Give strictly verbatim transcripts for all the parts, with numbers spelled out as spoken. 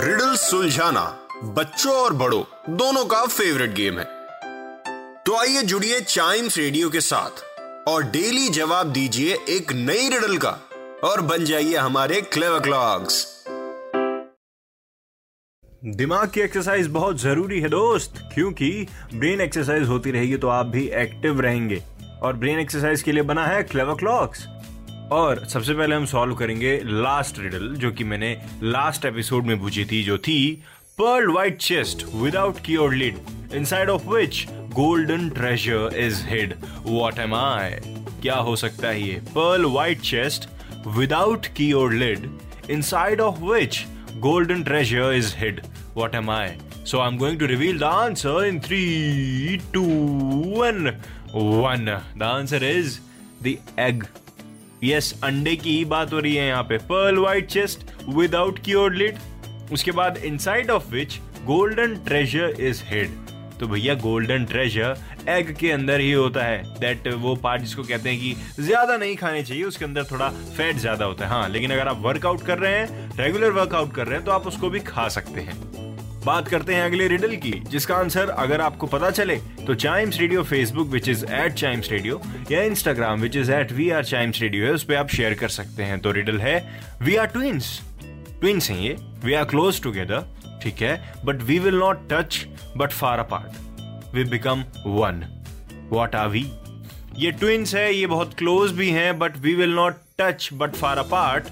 Riddle सुलझाना बच्चों और बड़ों दोनों का फेवरेट गेम है, तो आइए जुड़िए चाइम्स रेडियो के साथ और डेली जवाब दीजिए एक नई रिडल का और बन जाइए हमारे क्लेवर क्लॉक्स। दिमाग की एक्सरसाइज बहुत जरूरी है दोस्त, क्योंकि ब्रेन एक्सरसाइज होती रहेगी तो आप भी एक्टिव रहेंगे, और ब्रेन एक्सरसाइज के लिए बना है क्लेवर क्लॉक्स। और सबसे पहले हम सॉल्व करेंगे लास्ट रिडल जो कि मैंने लास्ट एपिसोड में पूछी थी, जो थी Perl white chest without key और lid inside of which golden treasure is hid, what am I? क्या हो सकता है ये? Perl white chest without key और lid inside of which golden treasure is hid, what am I? So I am going to reveal the answer in three two one one. The answer is the egg. Yes yes, अंडे की बात हो रही है यहाँ पे। Pearl white chest without cured lid, उसके बाद inside of which golden treasure is hid. तो भैया गोल्डन ट्रेजर एग के अंदर ही होता है, दैट वो पार्ट जिसको कहते हैं कि ज्यादा नहीं खाने चाहिए, उसके अंदर थोड़ा फैट ज्यादा होता है। हाँ, लेकिन अगर आप वर्कआउट कर रहे हैं, रेगुलर वर्कआउट कर रहे हैं, तो आप उसको भी खा सकते हैं। बात करते हैं अगले रिडल की, जिसका आंसर अगर आपको पता चले तो Chimes Radio Facebook which is at Chimes Radio या Instagram which is at we are Chimes Radio है, उस पर आप शेयर कर सकते हैं। तो रिडल है वी आर ट्विंस, ट्विंस हैं ये, वी आर क्लोज टुगेदर, ठीक है, but we will not touch but far apart, we become one, what are we? ये ट्विंस है, ये बहुत क्लोज भी हैं, but we will not touch but far apart,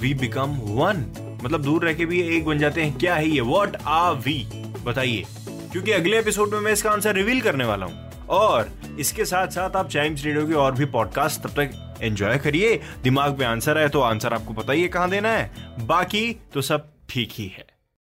we become one, मतलब दूर रह के भी एक बन जाते हैं। क्या है ये? What are we? बताइए, क्योंकि अगले एपिसोड में मैं इसका आंसर रिवील करने वाला हूं। और इसके साथ साथ आप चाइम्स रेडियो के और भी पॉडकास्ट तब तक एंजॉय करिए। दिमाग में आंसर है तो आंसर आपको पता ही है कहां देना है, बाकी तो सब ठीक ही है।